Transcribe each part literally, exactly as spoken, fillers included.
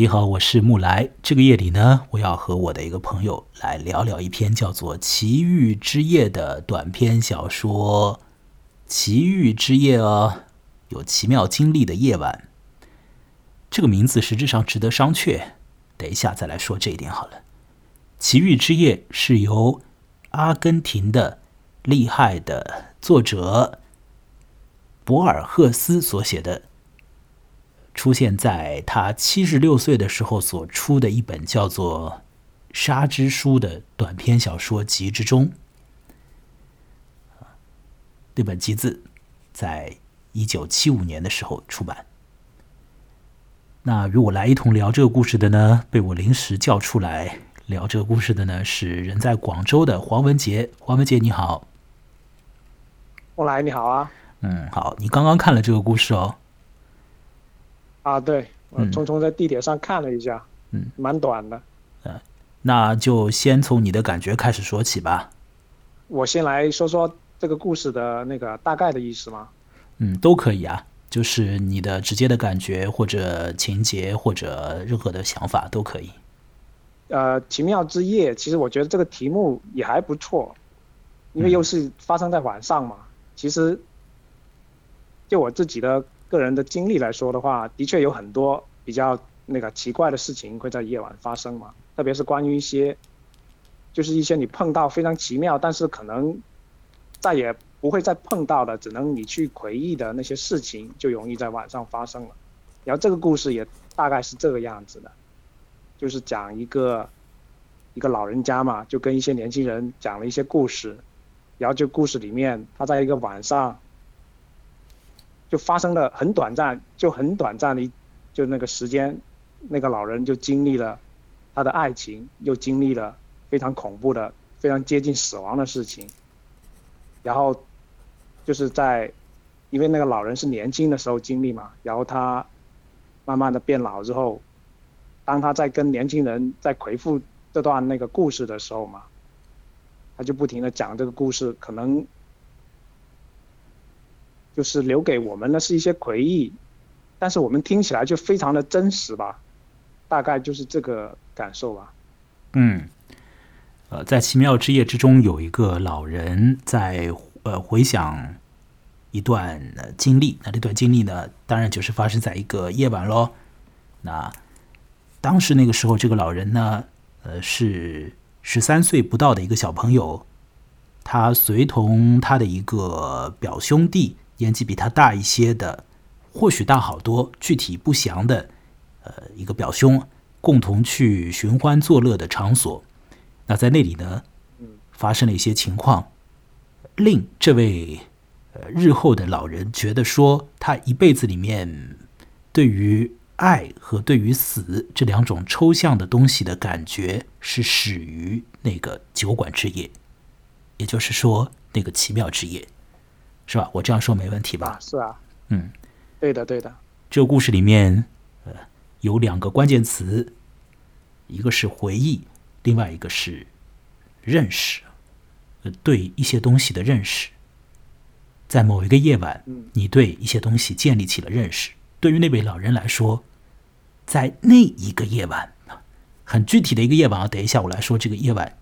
你好，我是木来。这个夜里呢，我要和我的一个朋友来聊聊一篇叫做《奇遇之夜》的短篇小说。奇遇之夜啊，有奇妙经历的夜晚。这个名字实质上值得商榷，等一下再来说这一点好了。奇遇之夜是由阿根廷的厉害的作者博尔赫斯所写的，出现在他七十六岁的时候所出的一本叫做《沙之书》的短篇小说集之中。那本集子在一九七五年的时候出版。那与我来一同聊这个故事的呢，被我临时叫出来聊这个故事的呢，是人在广州的黄文杰。黄文杰，你好。我来，你好啊。嗯，好，你刚刚看了这个故事哦。啊，对，我匆匆在地铁上看了一下，嗯，蛮短的。嗯，那就先从你的感觉开始说起吧。我先来说说这个故事的那个大概的意思吗？嗯，都可以啊，就是你的直接的感觉，或者情节，或者任何的想法都可以。呃，奇妙之夜，其实我觉得这个题目也还不错，因为又是发生在晚上嘛。嗯、其实，就我自己的个人的经历来说的话，的确有很多比较那个奇怪的事情会在夜晚发生嘛，特别是关于一些，就是一些你碰到非常奇妙，但是可能再也不会再碰到的，只能你去回忆的那些事情，就容易在晚上发生了。然后这个故事也大概是这个样子的，就是讲一个一个老人家嘛，就跟一些年轻人讲了一些故事，然后就故事里面他在一个晚上。就发生了很短暂，就很短暂的，就那个时间，那个老人就经历了他的爱情，又经历了非常恐怖的、非常接近死亡的事情。然后就是在，因为那个老人是年轻的时候经历嘛，然后他慢慢的变老之后，当他在跟年轻人在回复这段那个故事的时候嘛，他就不停的讲这个故事，可能。就是留给我们的是一些回忆，但是我们听起来就非常的真实吧，大概就是这个感受吧。嗯，呃，在奇妙之夜之中，有一个老人在呃回想一段经历，那这段经历呢，当然就是发生在一个夜晚喽。那当时那个时候，这个老人呢，呃，是十三岁不到的一个小朋友，他随同他的一个表兄弟。年纪比他大一些的，或许大好多，具体不详的，呃，一个表兄共同去寻欢作乐的场所。那在那里呢，发生了一些情况，令这位呃日后的老人觉得说，他一辈子里面对于爱和对于死这两种抽象的东西的感觉是始于那个酒馆之夜，也就是说那个奇妙之夜。是吧？我这样说没问题吧？啊是啊，嗯，对的，对的。这个故事里面，呃，有两个关键词，一个是回忆，另外一个是认识，呃，对一些东西的认识。在某一个夜晚，嗯，你对一些东西建立起了认识。对于那位老人来说，在那一个夜晚，很具体的一个夜晚啊，等一下我来说这个夜晚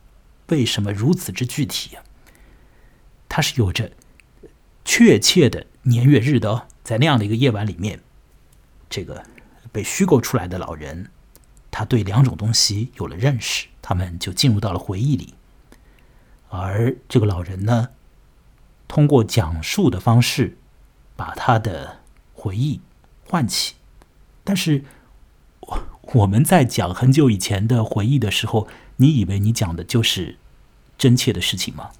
为什么如此之具体啊？它是有着。确切的年月日的、哦、在那样的一个夜晚里面，这个被虚构出来的老人，他对两种东西有了认识，他们就进入到了回忆里。而这个老人呢，通过讲述的方式把他的回忆唤起。但是我们在讲很久以前的回忆的时候，你以为你讲的就是真切的事情吗？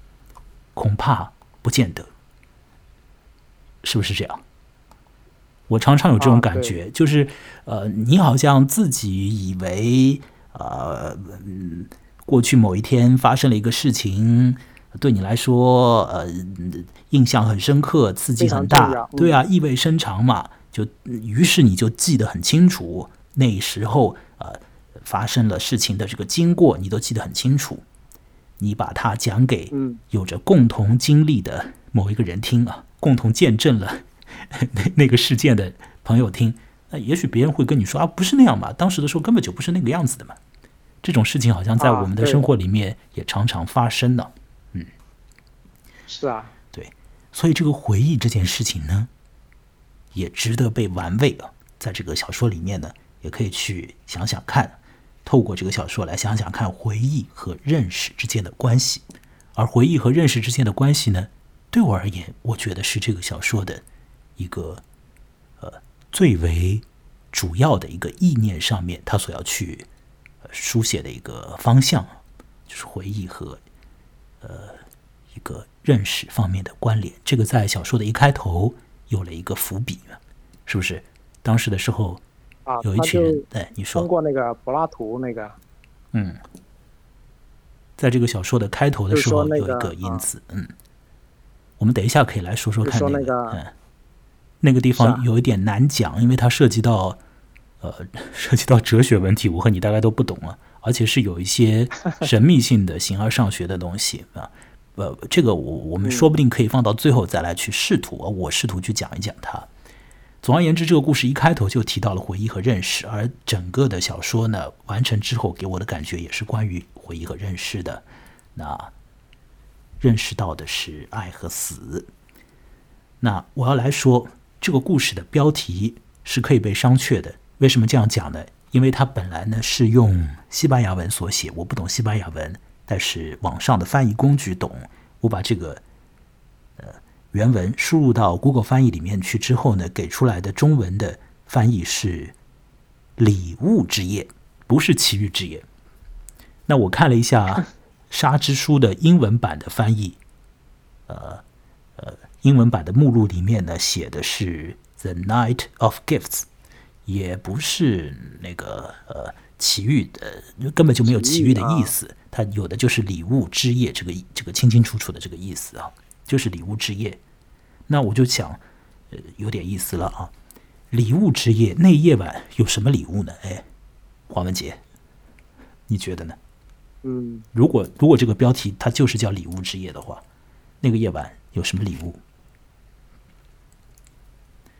恐怕不见得。是不是这样？我常常有这种感觉，啊、就是呃，你好像自己以为呃、嗯，过去某一天发生了一个事情，对你来说呃，印象很深刻，刺激很大，对啊，意味深长嘛，就于是你就记得很清楚，那时候呃发生了事情的这个经过，你都记得很清楚，你把它讲给有着共同经历的某一个人听啊。嗯共同见证了那个事件的朋友听，那也许别人会跟你说啊，不是那样嘛，当时的时候根本就不是那个样子的嘛。这种事情好像在我们的生活里面也常常发生的。啊、嗯，是啊，对，所以这个回忆这件事情呢，也值得被玩味啊。在这个小说里面呢，也可以去想想看，透过这个小说来想想看回忆和认识之间的关系。而回忆和认识之间的关系呢，对我而言，我觉得是这个小说的一个呃最为主要的一个意念上面，他所要去、呃、书写的一个方向，就是回忆和呃一个认识方面的关联。这个在小说的一开头有了一个伏笔，是不是？当时的时候，有一群人，哎、啊，你说通过那个柏拉图那个，嗯，在这个小说的开头的时候、那个、有一个因子，啊、嗯。我们等一下可以来说说看那个、那个嗯、那个地方有一点难讲、啊、因为它涉及到呃涉及到哲学问题，我和你大概都不懂了、啊，而且是有一些神秘性的形而上学的东西啊，呃这个我我们说不定可以放到最后再来去试图、啊、我试图去讲一讲它。总而言之，这个故事一开头就提到了回忆和认识，而整个的小说呢完成之后给我的感觉也是关于回忆和认识的。那认识到的是爱和死。那我要来说这个故事的标题是可以被商榷的。为什么这样讲呢？因为它本来呢是用西班牙文所写，我不懂西班牙文，但是网上的翻译工具懂。我把这个、呃、原文输入到 Google 翻译里面去之后呢，给出来的中文的翻译是礼物之夜，不是奇遇之夜。那我看了一下沙之书的英文版的翻译，呃呃，英文版的目录里面呢写的是 The Night of Gifts， 也不是那个呃奇遇的，根本就没有奇遇的意思，啊、它有的就是礼物之夜这个这个清清楚楚的这个意思啊，就是礼物之夜。那我就想，呃，有点意思了啊，礼物之夜那夜晚有什么礼物呢？哎，黄文杰，你觉得呢？嗯，如果如果这个标题它就是叫礼物之夜的话，那个夜晚有什么礼物？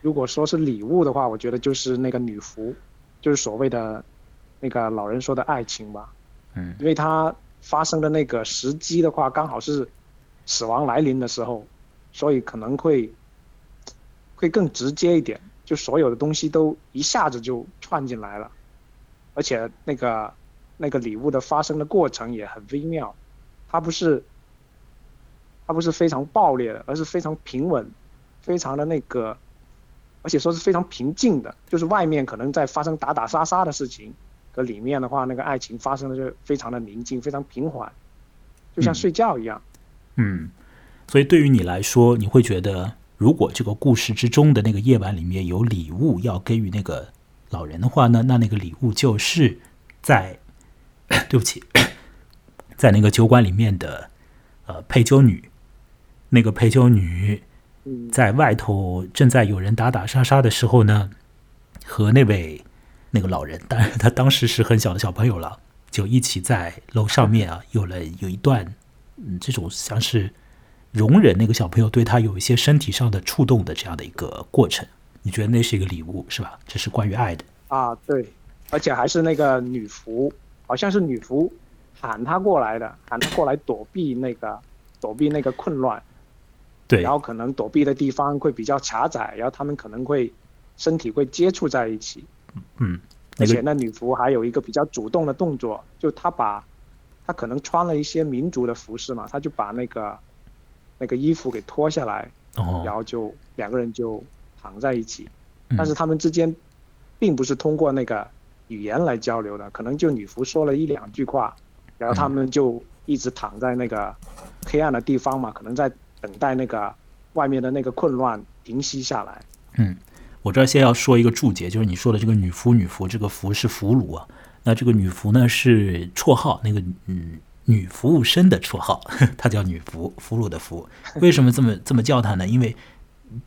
如果说是礼物的话，我觉得就是那个女仆，就是所谓的那个老人说的爱情吧。嗯，因为它发生的那个时机的话，刚好是死亡来临的时候，所以可能会会更直接一点，就所有的东西都一下子就串进来了，而且那个。那个礼物的发生的过程也很微妙，它不是它不是非常暴烈的，而是非常平稳，非常的那个，而且说是非常平静的，就是外面可能在发生打打杀杀的事情，可里面的话那个爱情发生的就非常的宁静，非常平缓，就像睡觉一样。 嗯, 嗯，所以对于你来说，你会觉得如果这个故事之中的那个夜晚里面有礼物要给予那个老人的话呢，那那个礼物就是在对不起，在那个酒馆里面的呃陪酒女，那个陪酒女在外头正在有人打打杀杀的时候呢，和那位那个老人，当然他当时是很小的小朋友了，就一起在楼上面啊有了有一段嗯这种像是容忍那个小朋友对他有一些身体上的触动的这样的一个过程。你觉得那是一个礼物是吧？这是关于爱的啊，对，而且还是那个女仆。好像是女仆喊他过来的，喊他过来躲避那个躲避那个混乱，对，然后可能躲避的地方会比较狭窄，然后他们可能会身体会接触在一起。嗯，那个、而且那女仆还有一个比较主动的动作，就她把她可能穿了一些民族的服饰嘛，她就把那个那个衣服给脱下来，哦、然后就两个人就躺在一起，嗯、但是他们之间并不是通过那个语言来交流的，可能就女仆说了一两句话，然后他们就一直躺在那个黑暗的地方嘛，可能在等待那个外面的那个混乱平息下来。嗯，我这先要说一个注解，就是你说的这个女仆，女仆这个服是俘虏啊，那这个女仆呢是绰号，那个嗯女服务生的绰号，她叫女仆，俘虏的俘。为什么这么这么叫她呢？因为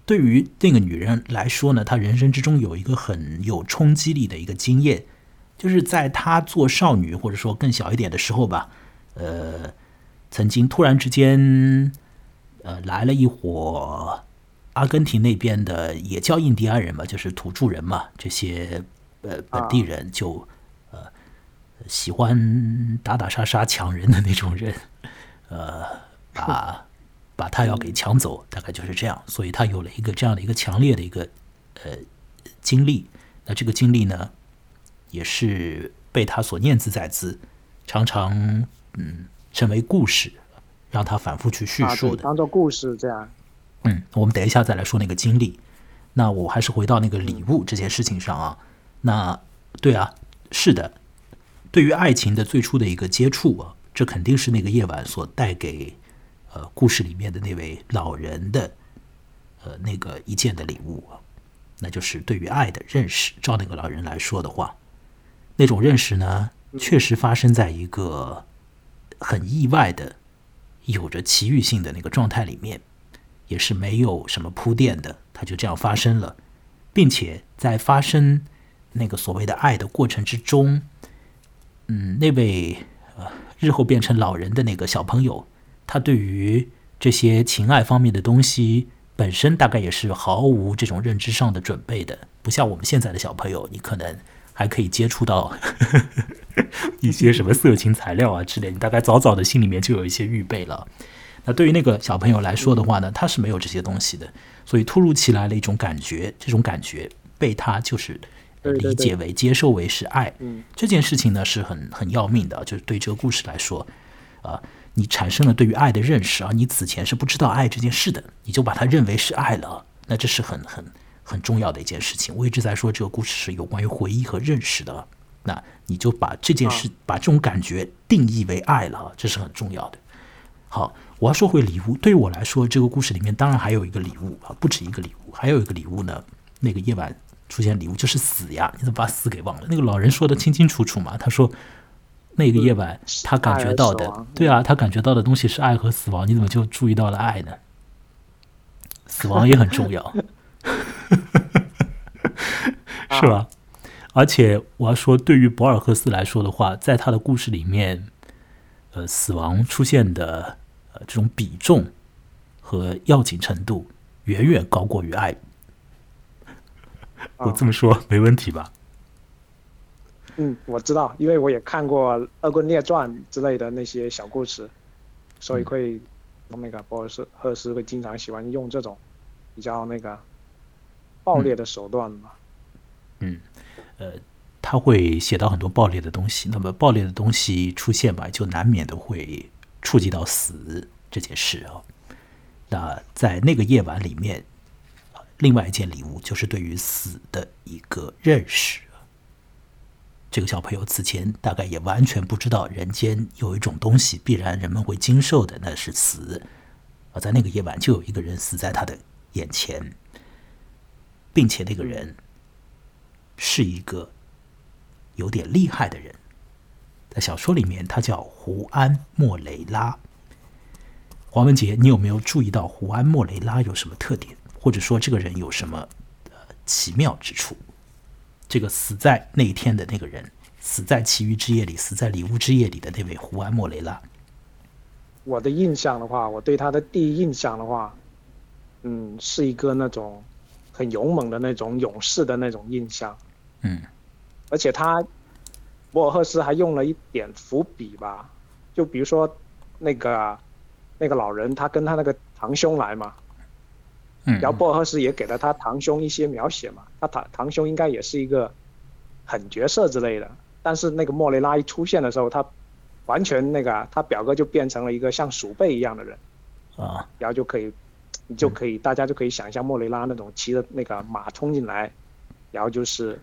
对于那个女人来说呢，她人生之中有一个很有冲击力的一个经验，就是在她做少女或者说更小一点的时候吧，呃，曾经突然之间，呃，来了一伙阿根廷那边的也叫印第安人嘛，就是土著人嘛，这些呃本地人就呃喜欢打打杀杀抢人的那种人，呃把把他要给抢走，大概就是这样，所以他有了一个这样的一个强烈的一个呃经历。那这个经历呢，也是被他所念兹在兹，常常嗯成为故事，让他反复去叙述的，当做故事这样。嗯，我们等一下再来说那个经历。那我还是回到那个礼物这件事情上啊。那对啊，是的，对于爱情的最初的一个接触啊，这肯定是那个夜晚所带给呃故事里面的那位老人的呃那个一件的礼物啊，那就是对于爱的认识。照那个老人来说的话，那种认识呢，确实发生在一个很意外的、有着奇遇性的那个状态里面。也是没有什么铺垫的，它就这样发生了，并且在发生那个所谓的爱的过程之中，嗯，那位、呃、日后变成老人的那个小朋友，他对于这些情爱方面的东西本身大概也是毫无这种认知上的准备的，不像我们现在的小朋友，你可能还可以接触到呵呵一些什么色情材料啊之类，你大概早早的心里面就有一些预备了。那对于那个小朋友来说的话呢，他是没有这些东西的，所以突如其来的一种感觉，这种感觉被他就是理解为、接受为是爱。这件事情呢是很很要命的，就是对这个故事来说，啊、呃，你产生了对于爱的认识啊，你此前是不知道爱这件事的，你就把它认为是爱了，那这是很很很重要的一件事情。我一直在说这个故事是有关于回忆和认识的，那你就把这件事、啊、把这种感觉定义为爱了，这是很重要的。好，我要说回礼物。对于我来说，这个故事里面当然还有一个礼物啊，不止一个礼物，还有一个礼物呢。那个夜晚出现礼物就是死呀，你怎么把死给忘了？那个老人说的清清楚楚嘛，他说那个夜晚他感觉到的，对啊，他感觉到的东西是爱和死亡，你怎么就注意到了爱呢？死亡也很重要，是吧？而且我要说，对于博尔赫斯来说的话，在他的故事里面，呃，死亡出现的。这种比重和要紧程度远远高过于爱，我这么说没问题吧？嗯，我知道，因为我也看过《恶棍列传》之类的那些小故事，所以会、嗯、那个博尔赫斯会经常喜欢用这种比较那个暴烈的手段嘛。嗯，呃，他会写到很多暴烈的东西，那么暴烈的东西出现吧，就难免的会。触及到死这件事啊，那在那个夜晚里面，另外一件礼物就是对于死的一个认识。这个小朋友此前大概也完全不知道人间有一种东西必然人们会经受的，那是死。而在那个夜晚就有一个人死在他的眼前，并且那个人是一个有点厉害的人。在小说里面，他叫胡安·莫雷拉。黄文杰，你有没有注意到胡安·莫雷拉有什么特点，或者说这个人有什么、呃、奇妙之处？这个死在那一天的那个人，死在奇遇之夜里，死在礼物之夜里的那位胡安·莫雷拉。我的印象的话，我对他的第一印象的话，嗯，是一个那种很勇猛的那种勇士的那种印象。嗯，而且他。博尔赫斯还用了一点伏笔吧，就比如说那个那个老人他跟他那个堂兄来嘛，嗯，然后博尔赫斯也给了他堂兄一些描写嘛，他堂堂兄应该也是一个狠角色之类的，但是那个莫雷拉一出现的时候，他完全那个他表哥就变成了一个像鼠辈一样的人啊，然后就可以你就可以、嗯、大家就可以想象莫雷拉那种骑着那个马冲进来，然后就是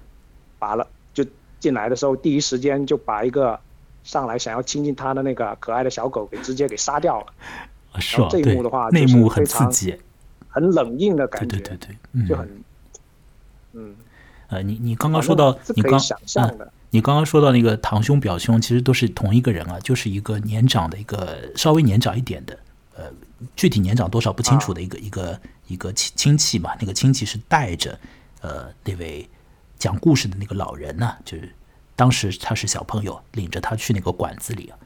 拔了就。进来的时候，第一时间就把一个上来想要亲近他的那个可爱的小狗给直接给杀掉了。是啊，这一幕的话，那幕很刺激，很冷硬的感觉，对对对，嗯、就很，嗯，呃，你你刚刚说到，你刚想象的、嗯，你刚刚说到那个堂兄表兄，其实都是同一个人啊，就是一个年长的一个稍微年长一点的，呃，具体年长多少不清楚的一个、啊、一个一个亲戚嘛，那个亲戚是带着呃那位。讲故事的那个老人呢、啊，就是当时他是小朋友，领着他去那个馆子里、啊、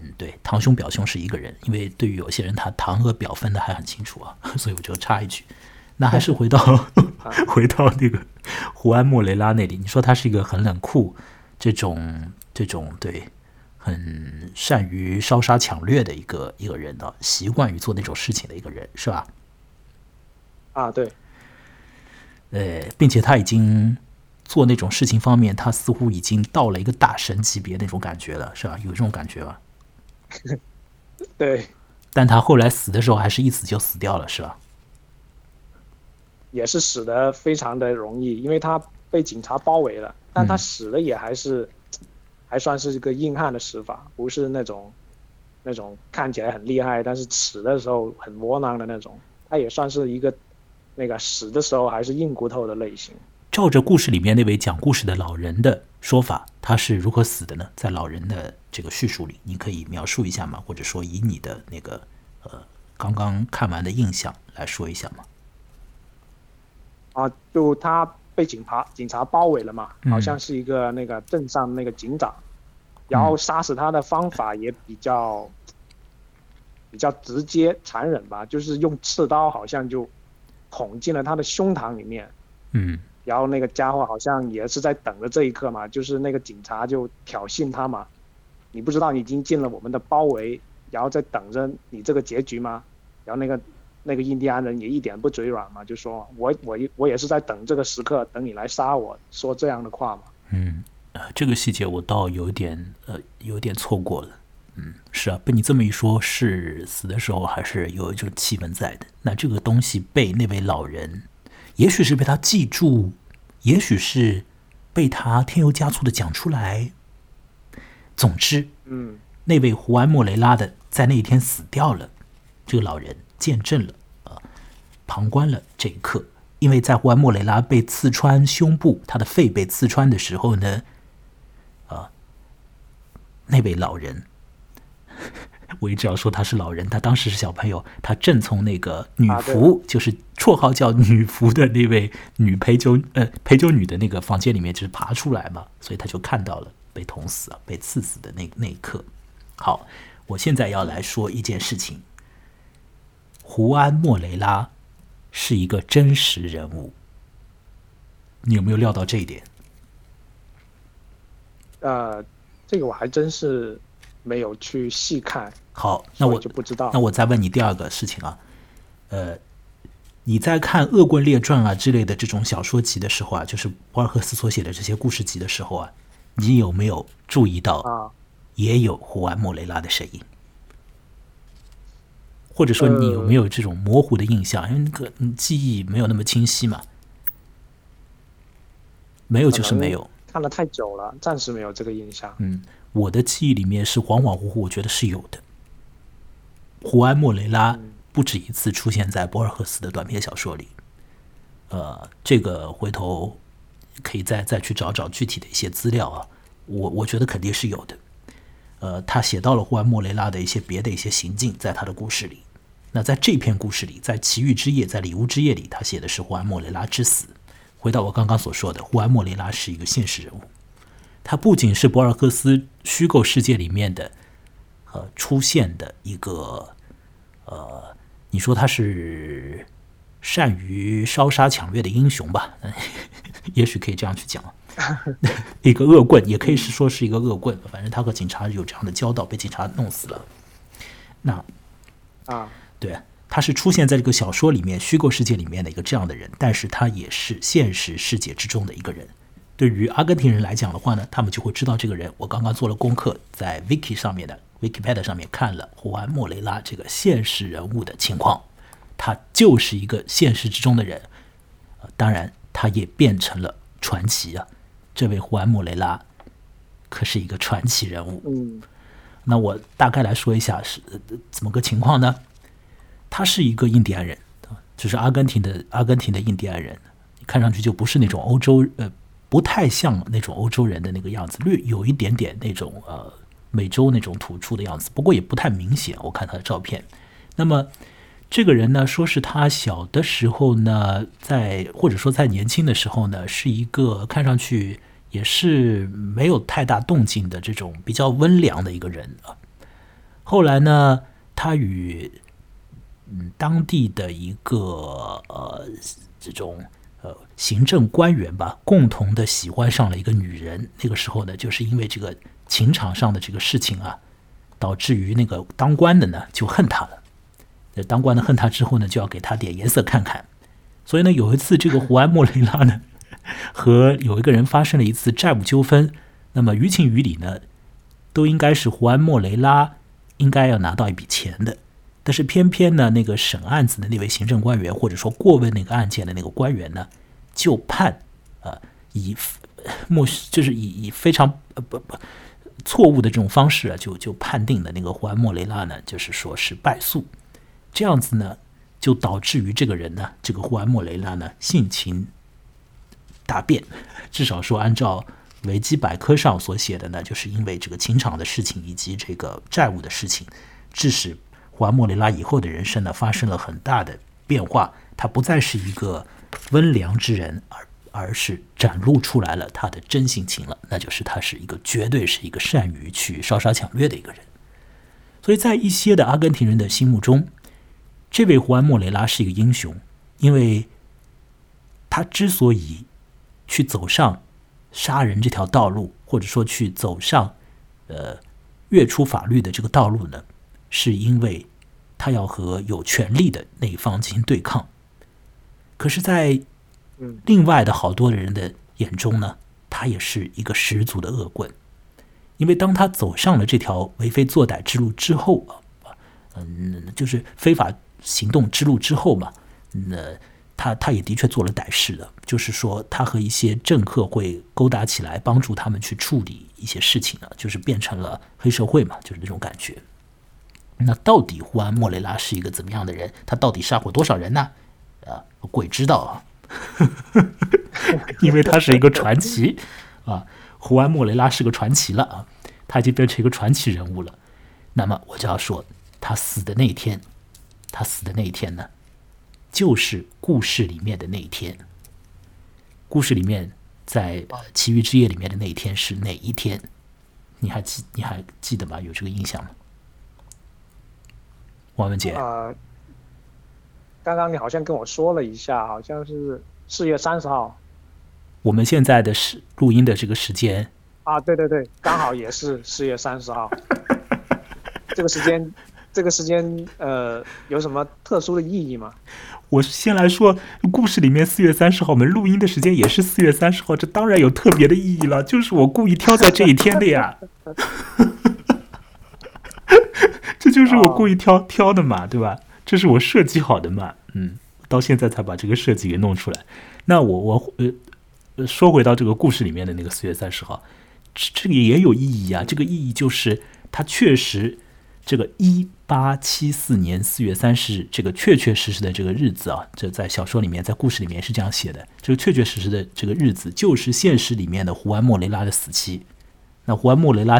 嗯，对，堂兄表兄是一个人，因为对于有些人他堂和表分的还很清楚啊，所以我就插一句，那还是回到回到那个胡安·莫雷拉那里，你说他是一个很冷酷，这种这种对，很善于烧杀抢掠的一个一个人呢、啊，习惯于做那种事情的一个人，是吧？啊，对。呃，并且他已经做那种事情方面，他似乎已经到了一个大神级别那种感觉了，是吧？有这种感觉吧？对。但他后来死的时候，还是一死就死掉了，是吧？也是死得非常的容易，因为他被警察包围了，但他死的也还是、嗯、还算是一个硬汉的死法，不是那种那种看起来很厉害，但是死的时候很窝囊的那种。他也算是一个那个死的时候还是硬骨头的类型。照着故事里面那位讲故事的老人的说法，他是如何死的呢？在老人的这个叙述里，你可以描述一下吗？或者说以你的那个呃刚刚看完的印象来说一下吗？啊，就他被警察警察包围了嘛，好像是一个那个镇上那个警长，嗯、然后杀死他的方法也比较比较直接残忍吧，就是用刺刀好像就捅进了他的胸膛里面，嗯。然后那个家伙好像也是在等着这一刻嘛，就是那个警察就挑衅他嘛，你不知道你已经进了我们的包围，然后在等着你这个结局吗？然后那个那个印第安人也一点不嘴软嘛，就说我我我也是在等这个时刻，等你来杀我，说这样的话嘛。嗯，呃，这个细节我倒有点呃有点错过了。嗯，是啊，被你这么一说，是死的时候还是有一种气氛在的。那这个东西被那位老人。也许是被他记住，也许是被他添油加醋的讲出来。总之，嗯，那位胡安·莫雷拉的在那一天死掉了，这个老人见证了、呃、旁观了这一刻。因为在胡安·莫雷拉被刺穿胸部，他的肺被刺穿的时候呢，呃、那位老人我一直要说他是老人，他当时是小朋友，他正从那个女仆、啊、就是绰号叫女仆的那位女陪酒呃陪酒女的那个房间里面就是爬出来嘛，所以他就看到了被捅死啊被刺死的 那, 那一刻。好，我现在要来说一件事情，胡安·莫雷拉是一个真实人物，你有没有料到这一点？呃，这个我还真是没有去细看。好，那我就不知道。那我再问你第二个事情啊，呃，你在看《恶棍列传》啊之类的这种小说集的时候啊，就是博尔赫斯所写的这些故事集的时候啊，你有没有注意到，啊、也有胡安·莫雷拉的身影？或者说你有没有这种模糊的印象？呃、因为那个记忆没有那么清晰嘛。没有就是没有。看了太久了，暂时没有这个印象。嗯。我的记忆里面是恍恍惚惚，我觉得是有的。胡安·莫雷拉不止一次出现在博尔赫斯的短篇小说里，呃，这个回头可以再再去找找具体的一些资料啊。我我觉得肯定是有的。呃，他写到了胡安·莫雷拉的一些别的一些行径，在他的故事里。那在这篇故事里，在《奇遇之夜》、在《礼物之夜》里，他写的是胡安·莫雷拉之死。回到我刚刚所说的，胡安·莫雷拉是一个现实人物。他不仅是博尔赫斯虚构世界里面的，呃，出现的一个，呃，你说他是善于烧杀抢掠的英雄吧？也许可以这样去讲，一个恶棍，也可以是说是一个恶棍。反正他和警察有这样的交道，被警察弄死了。那啊，对，他是出现在这个小说里面、虚构世界里面的一个这样的人，但是他也是现实世界之中的一个人。对于阿根廷人来讲的话呢，他们就会知道这个人。我刚刚做了功课，在 Wiki 上面的 Wikipedia 上面看了胡安·莫雷拉这个现实人物的情况，他就是一个现实之中的人、呃、当然他也变成了传奇啊。这位胡安·莫雷拉可是一个传奇人物、嗯、那我大概来说一下是、呃、怎么个情况呢？他是一个印第安人，就是阿根廷的阿根廷的印第安人，看上去就不是那种欧洲呃不太像那种欧洲人的那个样子，略有一点点那种呃美洲那种土著的样子，不过也不太明显。我看他的照片，那么这个人呢，说是他小的时候呢，在或者说在年轻的时候呢，是一个看上去也是没有太大动静的这种比较温良的一个人啊。后来呢，他与嗯当地的一个呃这种呃行政官员吧，共同的喜欢上了一个女人。那个时候呢，就是因为这个情场上的这个事情啊，导致于那个当官的呢就恨他了。当官的恨他之后呢，就要给他点颜色看看。所以呢，有一次这个胡安·莫雷拉呢和有一个人发生了一次债务纠纷，那么于情于理呢，都应该是胡安·莫雷拉应该要拿到一笔钱的，但是偏偏呢，那个审案子的那位行政官员，或者说过问那个案件的那个官员呢，就判呃以莫就是以以非常呃不不错误的这种方式啊，就就判定的那个胡安·莫雷拉呢，就是说是败诉。这样子呢，就导致于这个人呢，这个胡安·莫雷拉呢，性情大变。至少说，按照维基百科上所写的呢，就是因为这个情场的事情以及这个债务的事情，致使胡安·莫雷拉以后的人生呢，发生了很大的变化。他不再是一个温良之人，而而是展露出来了他的真性情了，那就是他是一个绝对是一个善于去烧杀抢掠的一个人。所以在一些的阿根廷人的心目中，这位胡安·莫雷拉是一个英雄，因为他之所以去走上杀人这条道路，或者说去走上呃越出法律的这个道路呢，是因为他要和有权力的那一方进行对抗。可是在另外的好多人的眼中呢，他也是一个十足的恶棍，因为当他走上了这条为非作歹之路之后啊，嗯，就是非法行动之路之后嘛，那、嗯、他他也的确做了歹事的，就是说他和一些政客会勾搭起来，帮助他们去处理一些事情啊，就是变成了黑社会嘛，就是那种感觉。那到底胡安·莫雷拉是一个怎么样的人？他到底杀过多少人呢？啊，鬼知道啊，因为他是一个传奇啊，胡安·莫雷拉是个传奇了啊，他已经变成一个传奇人物了。那么我就要说，他死的那一天。他死的那一天呢，就是故事里面的那一天。故事里面在《奇遇之夜》里面的那一天是哪一天？你还记你还记得吗？有这个印象吗？王文杰、呃、刚刚你好像跟我说了一下，好像是四月三十号。我们现在的录音的这个时间啊，对对对，刚好也是四月三十号。这个时间这个时间呃，有什么特殊的意义吗？我先来说，故事里面四月三十号，我们录音的时间也是四月三十号，这当然有特别的意义了，就是我故意挑在这一天的呀。这就是我故意挑、oh. 挑的嘛，对吧？这是我设计好的嘛，嗯，到现在才把这个设计给弄出来。那我我呃，说回到这个故事里面的那个四月三十号，这这个也有意义啊。这个意义就是它确实。这个一八七四年四月三十日，这个确确实实的这个日子啊，这在小说里面，在故事里面是这样写的。这个确确实实的这个日子，就是现实里面的胡安·莫雷拉的死期。那胡安·莫雷拉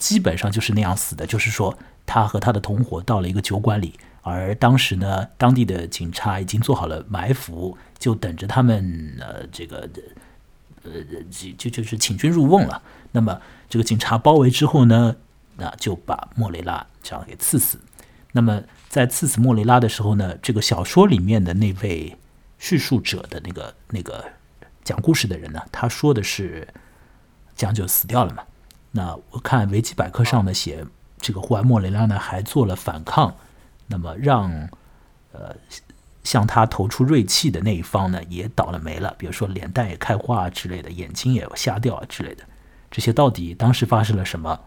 基本上就是那样死的，就是说他和他的同伙到了一个酒馆里，而当时呢，当地的警察已经做好了埋伏，就等着他们呃这个呃就就是请君入瓮了。那么这个警察包围之后呢？那就把莫雷拉这样给刺死。那么在刺死莫雷拉的时候呢，这个小说里面的那位叙述者的那个那个讲故事的人呢，他说的是讲就死掉了嘛。那我看维基百科上的写，这个胡安·莫雷拉呢还做了反抗，那么让呃向他投出锐器的那一方呢也倒了霉了，比如说脸蛋也开花之类的，眼睛也瞎掉啊之类的。这些到底当时发生了什么？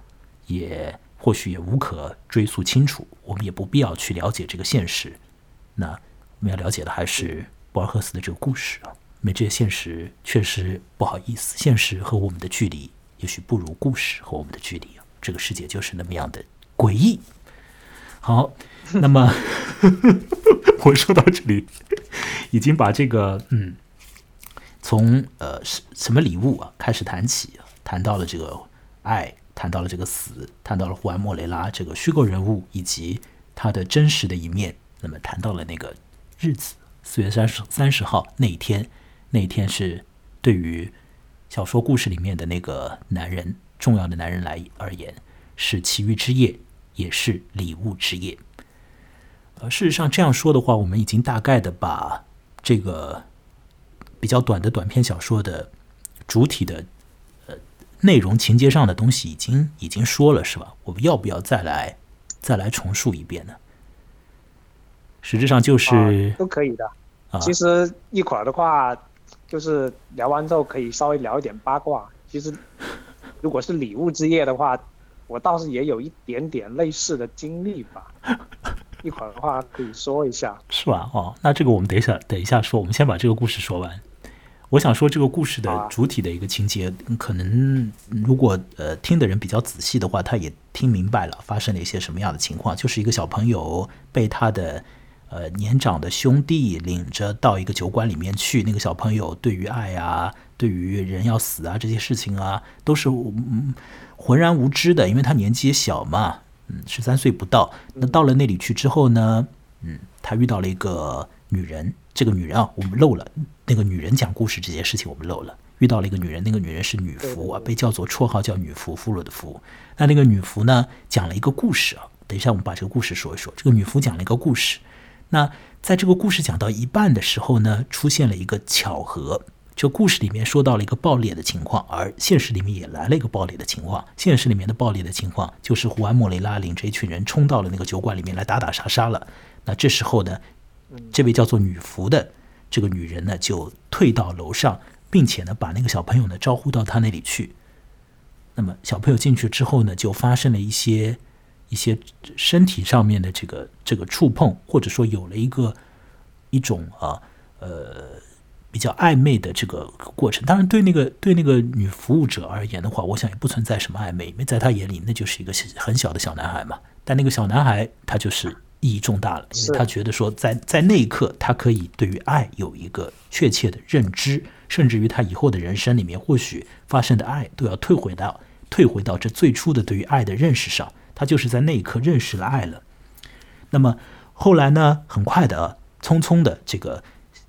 也或许也无可追溯清楚，我们也不必要去了解这个现实。那我们要了解的还是博尔赫斯的这个故事啊。因为这些现实确实不好意思，现实和我们的距离也许不如故事和我们的距离啊。这个世界就是那么样的诡异。好，那么我说到这里，已经把这个嗯，从呃什么礼物啊开始谈起啊，谈到了这个爱。谈到了这个死，谈到了胡安·莫雷拉这个虚构人物以及他的真实的一面，那么谈到了那个日子，四月三十三十号那一天，那一天是对于小说故事里面的那个男人，重要的男人来而言，是奇遇之夜，也是礼物之夜。呃，事实上这样说的话，我们已经大概的把这个比较短的短篇小说的主体的呃内容情节上的东西已经已经说了，是吧？我们要不要再来再来重述一遍呢？实质上就是、啊、都可以的。啊、其实一会儿的话，就是聊完之后可以稍微聊一点八卦。其实如果是礼物之夜的话，我倒是也有一点点类似的经历吧。一会儿的话可以说一下，是吧？哦，那这个我们等一下等一下说，我们先把这个故事说完。我想说这个故事的主体的一个情节，啊、可能如果呃听的人比较仔细的话，他也听明白了发生了一些什么样的情况。就是一个小朋友被他的呃年长的兄弟领着到一个酒馆里面去，那个小朋友对于爱啊，对于人要死啊这些事情啊，都是、嗯、浑然无知的，因为他年纪也小嘛。嗯，十三岁不到。那到了那里去之后呢，嗯，他遇到了一个女人。这个女人啊，我们漏了那个女人讲故事这件事情，我们漏了。遇到了一个女人，那个女人是女仆啊，被叫做绰号叫女仆，俘虏的俘。那那个女仆呢，讲了一个故事啊。等一下，我们把这个故事说一说。这个女仆讲了一个故事。那在这个故事讲到一半的时候呢，出现了一个巧合。这故事里面说到了一个爆裂的情况，而现实里面也来了一个爆裂的情况。现实里面的爆裂的情况就是胡安·莫雷拉领着一群人冲到了那个酒馆里面来打打杀杀了。那这时候呢，这位叫做女仆的这个女人呢就退到楼上，并且呢把那个小朋友呢招呼到她那里去。那么小朋友进去之后呢，就发生了一些一些身体上面的这个这个触碰，或者说有了一个一种啊呃。比较暧昧的这个过程。当然对那个对那个女服务者而言的话，我想也不存在什么暧昧，因为在他眼里那就是一个很小的小男孩嘛。但那个小男孩他就是意义重大了，因为他觉得说在在那一刻他可以对于爱有一个确切的认知，甚至于他以后的人生里面或许发生的爱都要退回到退回到这最初的对于爱的认识上。他就是在那一刻认识了爱了。那么后来呢，很快的匆匆的这个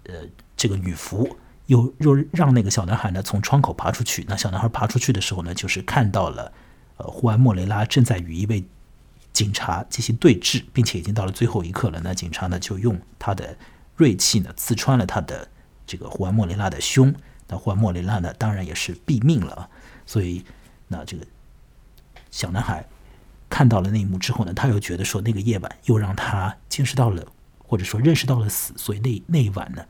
呃这个女仆又又让那个小男孩呢从窗口爬出去。那小男孩爬出去的时候呢，就是看到了呃胡安·莫雷拉正在与一位警察进行对峙，并且已经到了最后一刻了。那警察呢就用他的锐器呢刺穿了他的这个胡安·莫雷拉的胸。那胡安·莫雷拉呢当然也是毙命了。所以那这个小男孩看到了那一幕之后呢，他又觉得说那个夜晚又让他见识到了，或者说认识到了死。所以那那一晚呢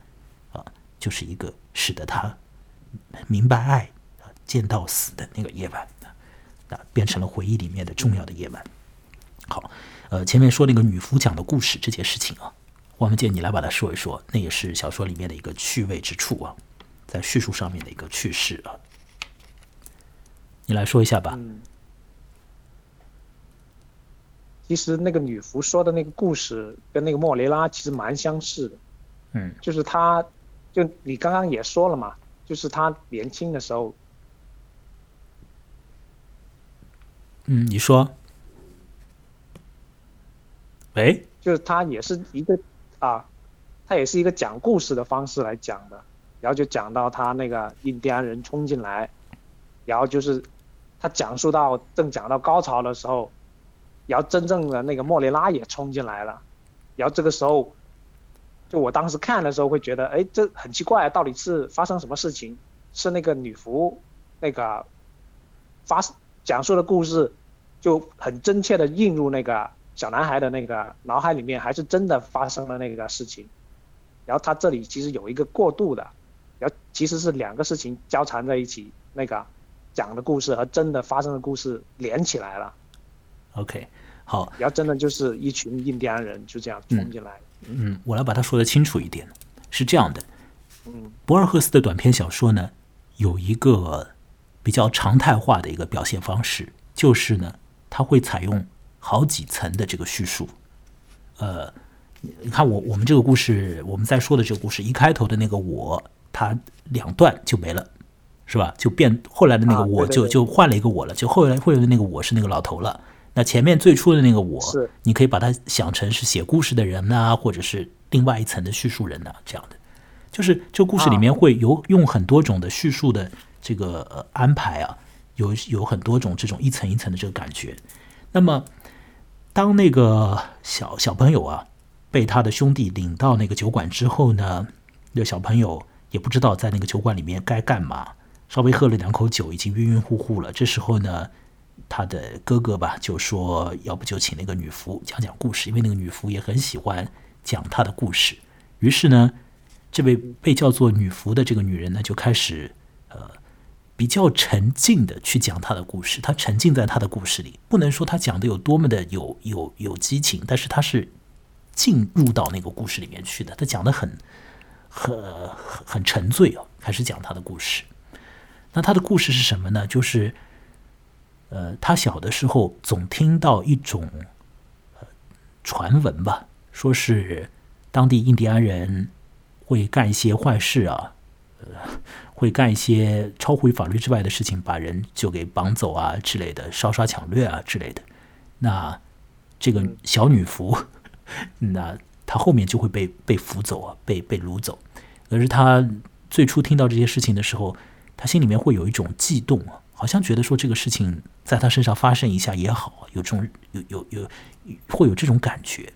就是一个使得他明白爱、见到死的那个夜晚，那变成了回忆里面的重要的夜晚。好，呃，前面说那个女仆讲的故事这件事情啊，王文健你来把它说一说，那也是小说里面的一个趣味之处啊，在叙述上面的一个趣事啊，你来说一下吧。嗯，其实那个女仆说的那个故事跟那个莫雷拉其实蛮相似的，嗯，就是她。就你刚刚也说了嘛，就是他年轻的时候。嗯，你说。喂，就是他也是一个啊，他也是一个讲故事的方式来讲的，然后就讲到他那个印第安人冲进来，然后就是他讲述到正讲到高潮的时候，然后真正的那个莫雷拉也冲进来了，然后这个时候。就我当时看的时候会觉得，哎，这很奇怪，到底是发生什么事情？是那个女仆那个发讲述的故事就很真切的映入那个小男孩的那个脑海里面，还是真的发生了那个事情？然后他这里其实有一个过渡的，然后其实是两个事情交缠在一起，那个讲的故事和真的发生的故事连起来了。OK， 好，然后真的就是一群印第安人就这样冲进来。嗯嗯，我来把它说得清楚一点。是这样的，博尔赫斯的短篇小说呢，有一个比较常态化的一个表现方式，就是呢，它会采用好几层的这个叙述。呃，你看我我们这个故事，我们在说的这个故事，一开头的那个我，它两段就没了，是吧？就变后来的那个我就、啊、对对对就换了一个我了，就后来后来的那个我是那个老头了。那前面最初的那个我，你可以把它想成是写故事的人啊，或者是另外一层的叙述人啊，这样的。就是这故事里面会有用很多种的叙述的这个、呃、安排啊，有有很多种这种一层一层的这个感觉。那么，当那个小小朋友啊被他的兄弟领到那个酒馆之后呢，这小朋友也不知道在那个酒馆里面该干嘛，稍微喝了两口酒已经晕晕乎乎了。这时候呢，他的哥哥吧就说要不就请那个女仆讲讲故事，因为那个女仆也很喜欢讲她的故事。于是呢，这位被叫做女仆的这个女人呢，就开始呃比较沉浸的去讲她的故事。她沉浸在她的故事里，不能说她讲的有多么的有有有激情，但是她是进入到那个故事里面去的。她讲的很很很沉醉哦，开始讲她的故事。那她的故事是什么呢？就是呃，她小的时候总听到一种、呃、传闻吧，说是当地印第安人会干一些坏事啊，呃，会干一些超乎于法律之外的事情，把人就给绑走啊之类的，烧杀抢掠啊之类的。那这个小女仆，那她后面就会被被俘走啊，被被掳走。可是她最初听到这些事情的时候，她心里面会有一种悸动啊，好像觉得说这个事情在她身上发生一下也好，有这种有有有会有这种感觉。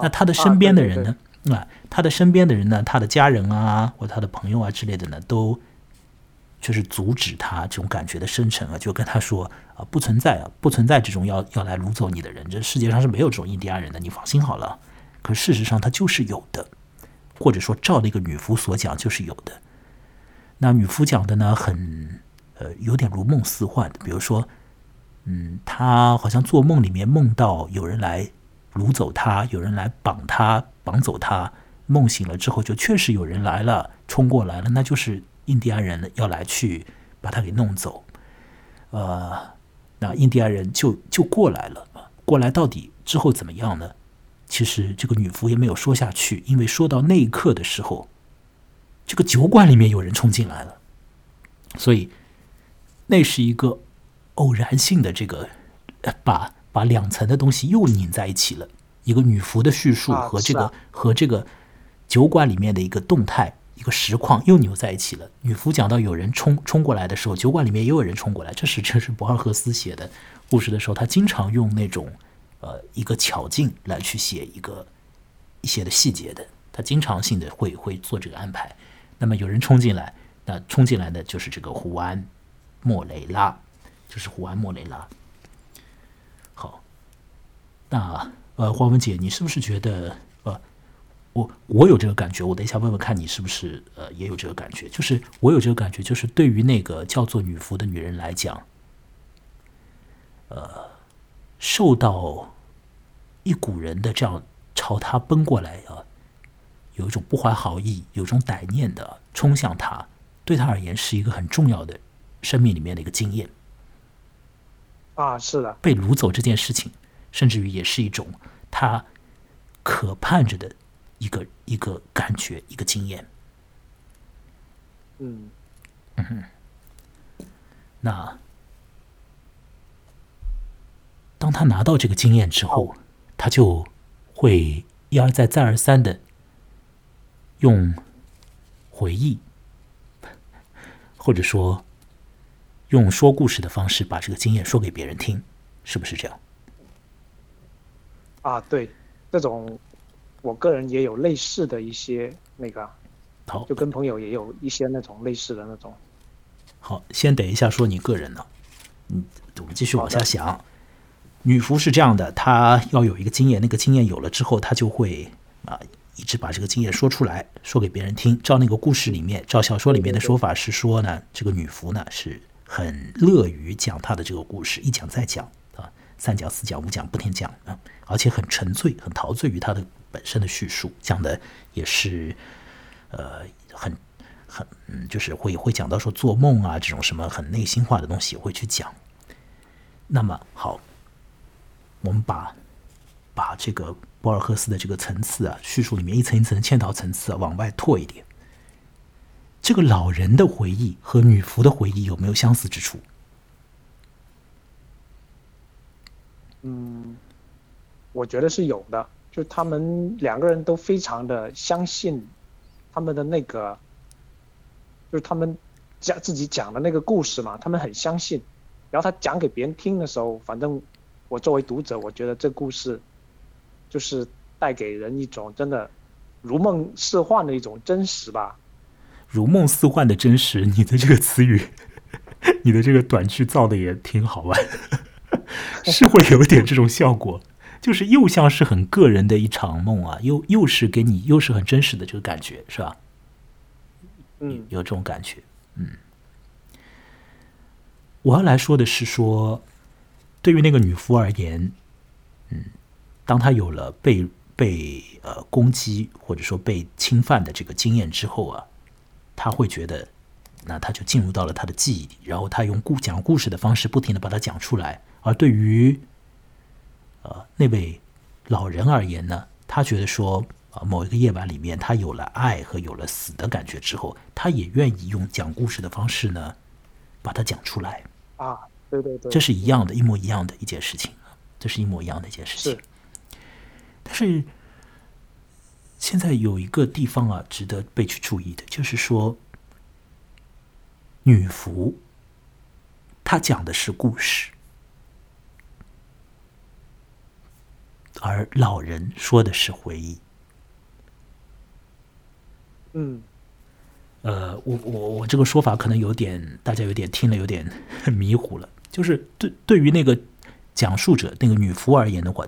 那她的身边的人呢？啊对对对啊，他的身边的人呢，他的家人啊，或他的朋友啊之类的呢，都就是阻止他这种感觉的生成啊，就跟他说啊，不存在啊，不存在这种要要来掳走你的人，这世界上是没有这种印第安人的，你放心好了。可事实上他就是有的，或者说照那个女仆所讲就是有的。那女仆讲的呢，很呃有点如梦似幻的，比如说，嗯，他好像做梦里面梦到有人来掳走他，有人来绑他绑走他，梦醒了之后就确实有人来了，冲过来了，那就是印第安人要来去把他给弄走。呃，那印第安人就就过来了，过来到底之后怎么样呢？其实这个女仆也没有说下去，因为说到那一刻的时候，这个酒馆里面有人冲进来了，所以那是一个偶然性的这个把把两层的东西又拧在一起了，一个女仆的叙述和这个、啊啊、和这个酒馆里面的一个动态一个实况又扭在一起了。女仆讲到有人冲冲过来的时候，酒馆里面也有人冲过来。这是这是博尔赫斯写的故事的时候，他经常用那种呃一个巧劲来去写一个一些的细节的，他经常性的会会做这个安排。那么有人冲进来，那冲进来的就是这个胡安·莫雷拉，就是胡安·莫雷拉。那呃，花文姐，你是不是觉得呃，我我有这个感觉？我等一下问问看你是不是呃也有这个感觉？就是我有这个感觉，就是对于那个叫做女仆的女人来讲，呃，受到一股人的这样朝她奔过来啊，有一种不怀好意、有一种歹念的冲向她，对她而言是一个很重要的生命里面的一个经验。啊，是的，被掳走这件事情。甚至于也是一种他可盼着的一个一个感觉，一个经验。嗯嗯哼，那当他拿到这个经验之后，他就会一而再、再而三的用回忆，或者说用说故事的方式把这个经验说给别人听，是不是这样？啊，对，这种我个人也有类似的一些那个，好，就跟朋友也有一些那种类似的那种。好，先等一下说你个人呢，嗯，我们继续往下想。女仆是这样的，她要有一个经验，那个经验有了之后，她就会啊一直把这个经验说出来，说给别人听。照那个故事里面，照小说里面的说法是说呢，这个女仆呢是很乐于讲她的这个故事，一讲再讲。三讲四讲五讲不停讲啊，而且很沉醉，很陶醉于他的本身的叙述，讲的也是，呃，很很、嗯、就是会会讲到说做梦啊这种什么很内心化的东西会去讲。那么好，我们把把这个博尔赫斯的这个层次啊，叙述里面一层一层的嵌套层次啊往外拓一点，这个老人的回忆和女仆的回忆有没有相似之处？嗯，我觉得是有的，就他们两个人都非常的相信他们的那个，就是他们讲自己讲的那个故事嘛，他们很相信。然后他讲给别人听的时候，反正我作为读者，我觉得这故事就是带给人一种真的如梦似幻的一种真实吧。如梦似幻的真实，你的这个词语，你的这个短句造的也挺好玩，是会有点这种效果，就是又像是很个人的一场梦啊，又又是给你，又是很真实的这个感觉，是吧？嗯，有这种感觉。嗯，我要来说的是说，对于那个女夫而言，嗯，当她有了被被呃攻击或者说被侵犯的这个经验之后啊，她会觉得，那她就进入到了她的记忆里，然后她用故讲故事的方式不停地把它讲出来。而对于呃那位老人而言呢，他觉得说，呃、某一个夜晚里面他有了爱和有了死的感觉之后，他也愿意用讲故事的方式呢把它讲出来啊。对对对，这是一样的，一模一样的一件事情，这是一模一样的一件事情。是，但是现在有一个地方啊值得被去注意的，就是说女仆她讲的是故事，而老人说的是回忆。嗯，呃，我我我这个说法可能有点，大家有点听了有点迷糊了。就是对对于那个讲述者那个女仆而言的话，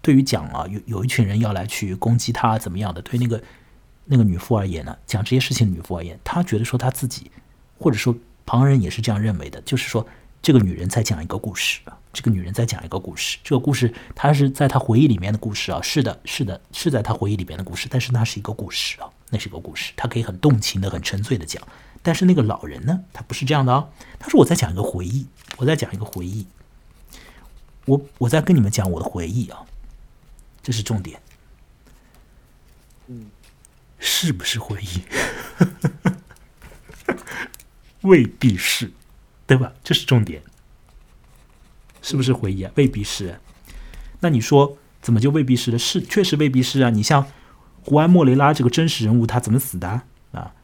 对于讲啊有有一群人要来去攻击她怎么样的，对那个那个女仆而言呢，啊，讲这些事情的女仆而言，她觉得说她自己或者说旁人也是这样认为的，就是说这个女人在讲一个故事，这个女人在讲一个故事，这个故事她是在她回忆里面的故事啊，是的，是的，是在她回忆里面的故事，但是那是一个故事啊，那是一个故事，她可以很动情的、很沉醉的讲。但是那个老人呢，他不是这样的啊，他说我在讲一个回忆，我在讲一个回忆，我我在跟你们讲我的回忆啊，这是重点。嗯，是不是回忆？未必是。对吧？这是重点，是不是回忆啊？未必是。那你说怎么就未必是的？是，确实未必是啊。你像胡安·莫雷拉这个真实人物，他怎么死的啊？啊，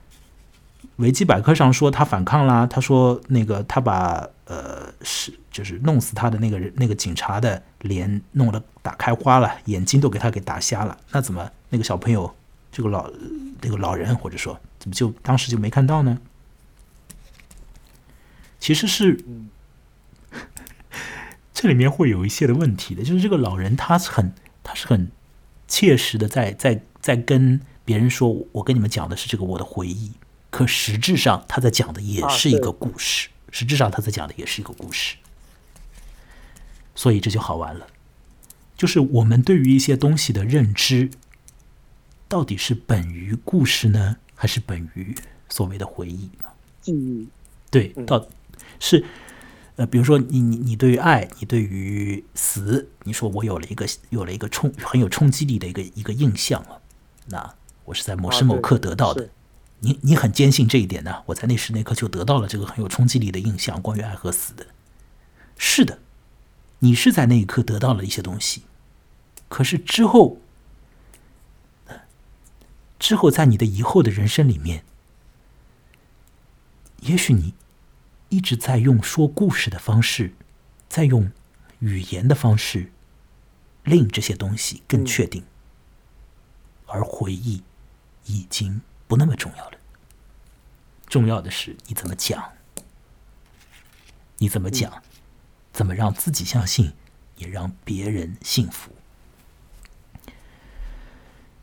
维基百科上说他反抗啦，他说那个他把呃是就是弄死他的那个那个警察的脸弄得打开花了，眼睛都给他给打瞎了。那怎么那个小朋友，这个老那个老人或者说怎么就当时就没看到呢？其实是这里面会有一些的问题的，就是这个老人他是很他是很切实的在在在跟别人说，我跟你们讲的是这个我的回忆，可实质上他在讲的也是一个故事，啊，实质上他在讲的也是一个故事。所以这就好玩了，就是我们对于一些东西的认知到底是本于故事呢，还是本于所谓的回忆呢？嗯，对，到底是，呃，比如说你你你对于爱，你对于死，你说我有了一个有了一个冲很有冲击力的一个一个印象了，啊，那我是在某时某刻得到的，啊，你你很坚信这一点呢，啊，我在那时那刻就得到了这个很有冲击力的印象，关于爱和死的。是的，你是在那一刻得到了一些东西，可是之后，之后在你的以后的人生里面，也许你一直在用说故事的方式，在用语言的方式令这些东西更确定，嗯，而回忆已经不那么重要了。重要的是你怎么讲，你怎么讲，嗯，怎么让自己相信，也让别人信服。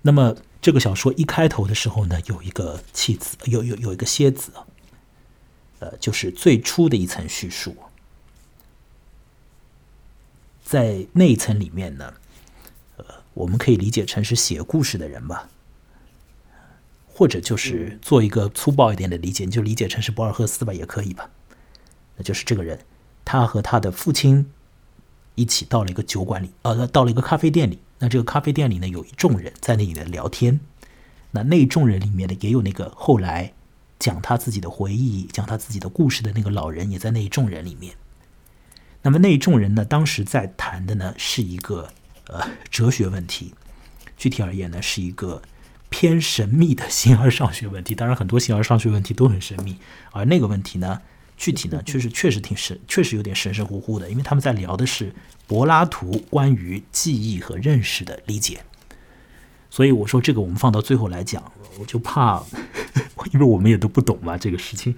那么这个小说一开头的时候呢，有一个弃子，有有有一个歇子啊，呃，就是最初的一层叙述，在那一层里面呢，呃，我们可以理解成是写故事的人吧，或者就是做一个粗暴一点的理解，你就理解成是博尔赫斯吧，也可以吧。那就是这个人，他和他的父亲一起到了一个酒馆里，呃，到了一个咖啡店里。那这个咖啡店里呢，有一众人在那里聊天。那那一众人里面呢，也有那个后来讲他自己的回忆，讲他自己的故事的那个老人，也在那一众人里面。那么那一众人呢，当时在谈的呢是一个呃哲学问题，具体而言呢是一个偏神秘的形而上学问题。当然，很多形而上学问题都很神秘，而那个问题呢，具体呢确实确实挺神，确实有点神神乎乎的，因为他们在聊的是柏拉图关于记忆和认识的理解。所以我说这个我们放到最后来讲，我就怕因为我们也都不懂嘛这个事情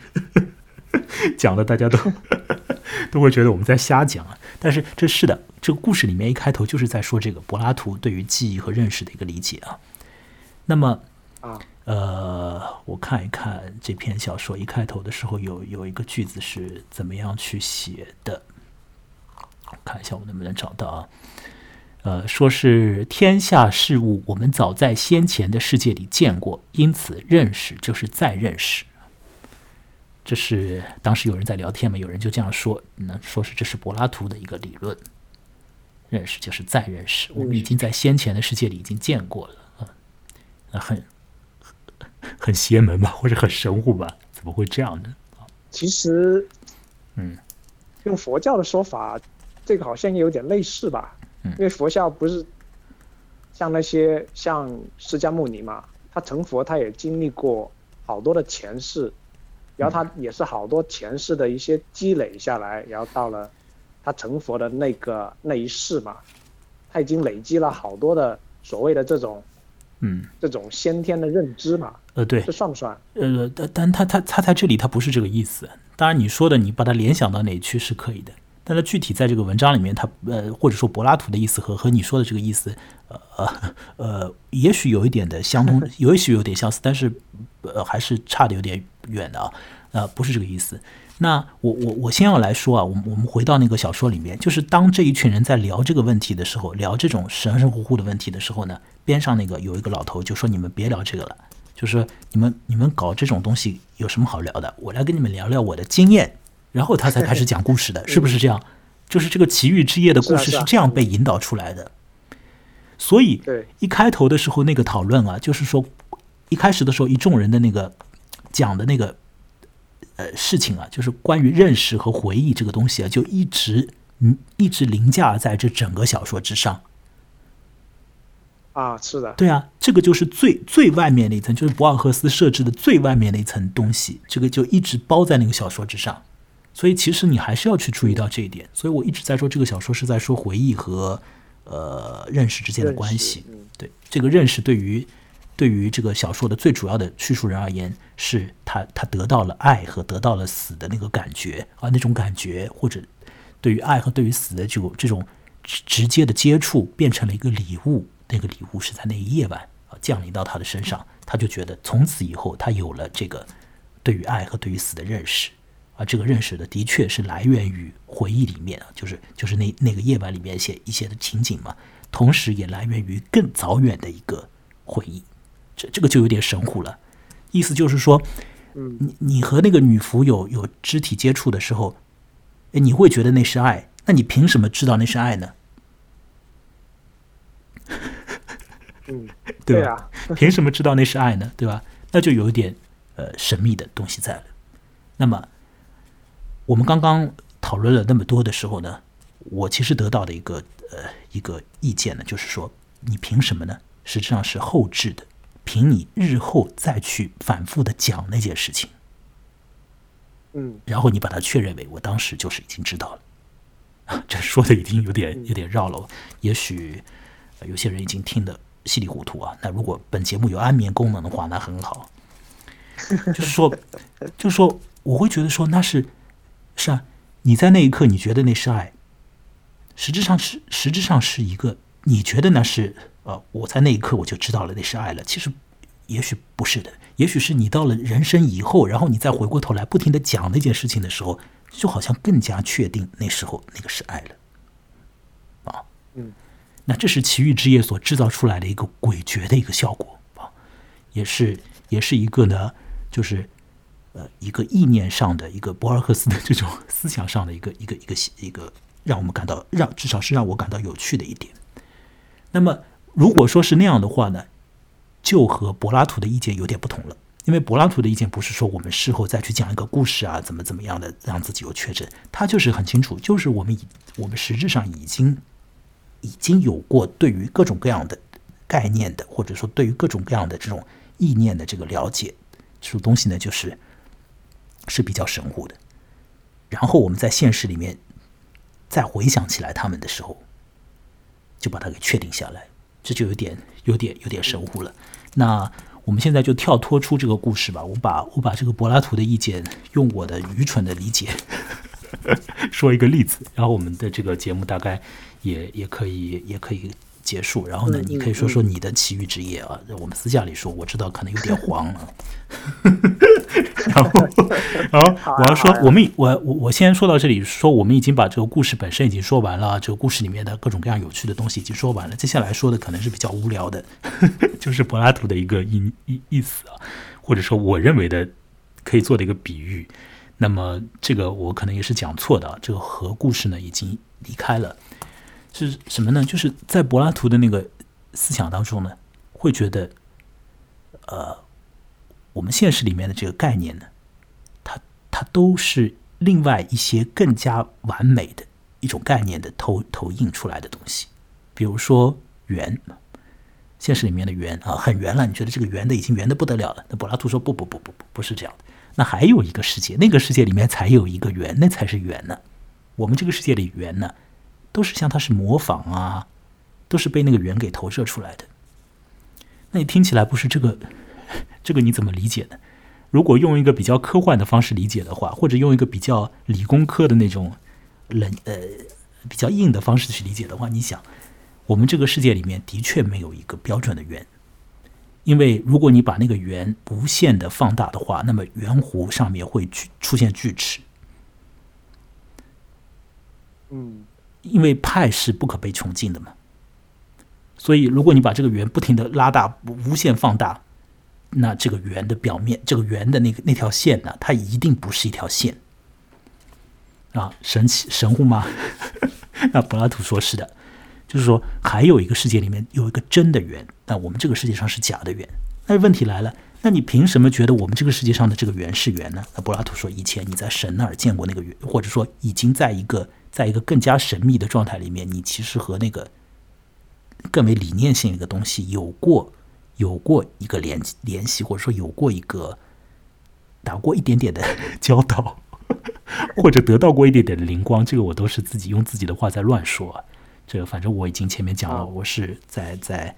讲了大家都都会觉得我们在瞎讲，但是这是的，这个故事里面一开头就是在说这个柏拉图对于记忆和认识的一个理解啊。那么呃，我看一看这篇小说一开头的时候有有一个句子是怎么样去写的，看一下我能不能找到啊。呃，说是天下事物我们早在先前的世界里见过，因此认识就是再认识。这是当时有人在聊天嘛，有人就这样说，那说是这是柏拉图的一个理论，认识就是再认识，我们已经在先前的世界里已经见过了啊，那很很邪门吧，或者很神乎吧？怎么会这样呢？其实，嗯，用佛教的说法，这个好像也有点类似吧。嗯，因为佛教不是像那些像释迦牟尼嘛，他成佛他也经历过好多的前世，然后他也是好多前世的一些积累下来，然后到了他成佛的那个那一世嘛，他已经累积了好多的所谓的这种。嗯，这种先天的认知嘛，呃，对，这算不算？呃，但他他他在这里他不是这个意思。当然，你说的你把它联想到哪里去是可以的，但他具体在这个文章里面，他呃或者说柏拉图的意思和和你说的这个意思，呃呃，也许有一点的相同，也许有点相似，但是呃还是差的有点远的啊，呃，不是这个意思。那我我我先要来说啊，我们我们回到那个小说里面，就是当这一群人在聊这个问题的时候，聊这种神神乎乎的问题的时候呢，边上那个有一个老头就说：“你们别聊这个了，就是你们你们搞这种东西有什么好聊的？我来跟你们聊聊我的经验。”然后他才开始讲故事的，是不是这样？就是这个奇遇之夜的故事是这样被引导出来的。所以一开头的时候那个讨论啊，就是说一开始的时候一众人的那个讲的那个。呃，事情啊，就是关于认识和回忆这个东西啊，就一直嗯一直凌驾在这整个小说之上。啊，是的，对啊，这个就是最最外面的一层，就是博尔赫斯设置的最外面的一层东西，这个就一直包在那个小说之上。所以其实你还是要去注意到这一点。所以我一直在说这个小说是在说回忆和呃认识之间的关系。嗯、对，这个认识对于。对于这个小说的最主要的叙述人而言，是 他, 他得到了爱和得到了死的那个感觉啊，那种感觉或者对于爱和对于死的这种这种直接的接触变成了一个礼物，那个礼物是在那一夜晚啊降临到他的身上，他就觉得从此以后他有了这个对于爱和对于死的认识啊，这个认识的的确是来源于回忆里面啊，就是就是那那个夜晚里面一些一些的情景嘛，同时也来源于更早远的一个回忆。这这个就有点神乎了，意思就是说，你你和那个女仆有有肢体接触的时候，你会觉得那是爱，那你凭什么知道那是爱呢？嗯，对啊，凭什么知道那是爱呢？对吧？那就有一点呃神秘的东西在了。那么我们刚刚讨论了那么多的时候呢，我其实得到的一个呃一个意见呢，就是说，你凭什么呢？实际上是后置的。凭你日后再去反复的讲那件事情，嗯，然后你把它确认为我当时就是已经知道了，这说的已经有点有点绕了，也许有些人已经听得稀里糊涂啊。那如果本节目有安眠功能的话，那很好。就是说，就是说，我会觉得说那是是啊，你在那一刻你觉得那是爱，实质上是实质上是一个你觉得那是。呃，我在那一刻我就知道了那是爱了，其实也许不是的，也许是你到了人生以后，然后你再回过头来不停地讲那件事情的时候，就好像更加确定那时候那个是爱了啊。嗯，那这是奇遇之夜所制造出来的一个诡谲的一个效果啊，也是也是一个呢，就是呃一个意念上的一个博尔赫斯的这种思想上的一个一个一个一个让我们感到让至少是让我感到有趣的一点。那么。如果说是那样的话呢，就和柏拉图的意见有点不同了，因为柏拉图的意见不是说我们事后再去讲一个故事啊，怎么怎么样的让自己有确证，他就是很清楚，就是我们我们实质上已经已经有过对于各种各样的概念的，或者说对于各种各样的这种意念的这个了解，这种东西呢就是是比较神乎的。然后我们在现实里面再回想起来他们的时候，就把它给确定下来。这就有点有点有点神乎了。那我们现在就跳脱出这个故事吧，我把我把这个柏拉图的意见用我的愚蠢的理解说一个例子，然后我们的这个节目大概也也可以也可以结束。然后呢，你可以说说你的奇遇之夜啊，我们私下里说，我知道可能有点黄了。然后，然后我要说，我们我我我先说到这里，说我们已经把这个故事本身已经说完了，这个故事里面的各种各样有趣的东西已经说完了。接下来说的可能是比较无聊的，就是柏拉图的一个意意意思啊，或者说我认为的可以做的一个比喻。那么这个我可能也是讲错的，这个和故事呢已经离开了，是什么呢？就是在柏拉图的那个思想当中呢，会觉得，呃，我们现实里面的这个概念呢，它它都是另外一些更加完美的一种概念的投投影出来的东西，比如说圆。现实里面的圆啊，很圆了，你觉得这个圆的已经圆的不得了了。那柏拉图说不不不不不，不是这样的。那还有一个世界，那个世界里面才有一个圆，那才是圆呢。我们这个世界里圆呢，都是像它是模仿啊，都是被那个圆给投射出来的。那你听起来不是这个，这个你怎么理解呢？如果用一个比较科幻的方式理解的话，或者用一个比较理工科的那种冷呃比较硬的方式去理解的话，你想。我们这个世界里面的确没有一个标准的圆，因为如果你把那个圆无限的放大的话，那么圆弧上面会出现锯齿。嗯，因为派是不可被穷尽的嘛，所以如果你把这个圆不停的拉大、无限放大，那这个圆的表面，这个圆的那个那条线呢，它一定不是一条线。啊，神奇神乎吗？那柏拉图说是的。就是说还有一个世界里面有一个真的圆，那我们这个世界上是假的圆。那问题来了，那你凭什么觉得我们这个世界上的这个圆是圆呢？那柏拉图说，以前你在神那儿见过那个圆，或者说已经在一个在一个更加神秘的状态里面，你其实和那个更为理念性一个东西有过有过一个联联系，或者说有过一个打过一点点的交道，或者得到过一点点的灵光。这个我都是自己用自己的话在乱说啊。这个反正我已经前面讲了，我是在在，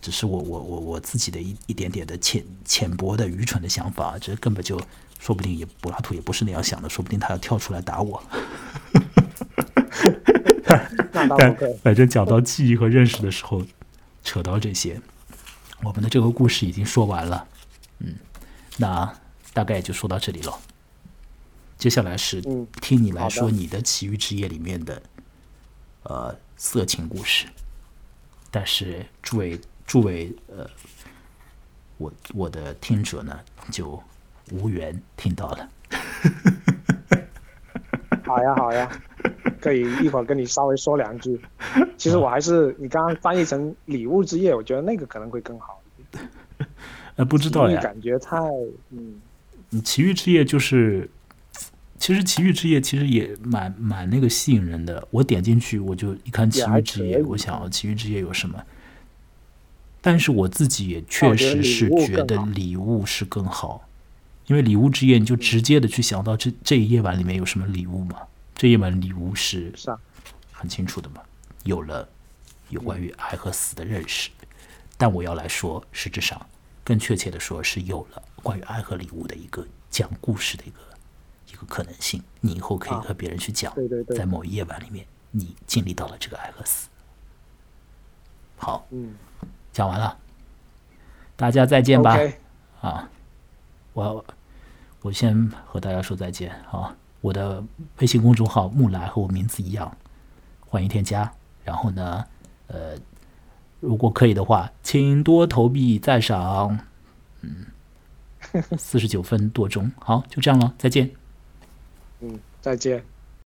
只是我我我我自己的一一点点的浅浅薄的愚蠢的想法，这根本就说不定也柏拉图也不是那样想的，说不定他要跳出来打我。但反正讲到记忆和认识的时候，扯到这些，我们的这个故事已经说完了，嗯，那大概就说到这里了。接下来是听你来说你的奇遇之夜里面的。呃，色情故事，但是诸位诸位呃，我我的听者呢就无缘听到了。好呀好呀，可以一会儿跟你稍微说两句。其实我还是你刚刚翻译成礼物之夜，我觉得那个可能会更好一点。呃，不知道呀，感觉太嗯，奇遇之夜就是。其实奇遇之夜其实也蛮蛮那个吸引人的，我点进去我就一看奇遇之夜，我想奇遇之夜有什么，但是我自己也确实是觉得礼物是更好，因为礼物之夜你就直接的去想到这这一夜晚里面有什么礼物嘛，这夜晚礼物是很清楚的嘛，有了有关于爱和死的认识，但我要来说实质上更确切的说是有了关于爱和礼物的一个讲故事的一个一个可能性，你以后可以和别人去讲、啊、对对对，在某一夜晚里面你经历到了这个爱和死。好、嗯、讲完了，大家再见吧、okay. 啊、我, 我先和大家说再见、啊、我的微信公众号木来和我名字一样，欢迎添加，然后呢、呃、如果可以的话请多投币赞赏，嗯，四十九分多钟。好，就这样了，再见。嗯，再见。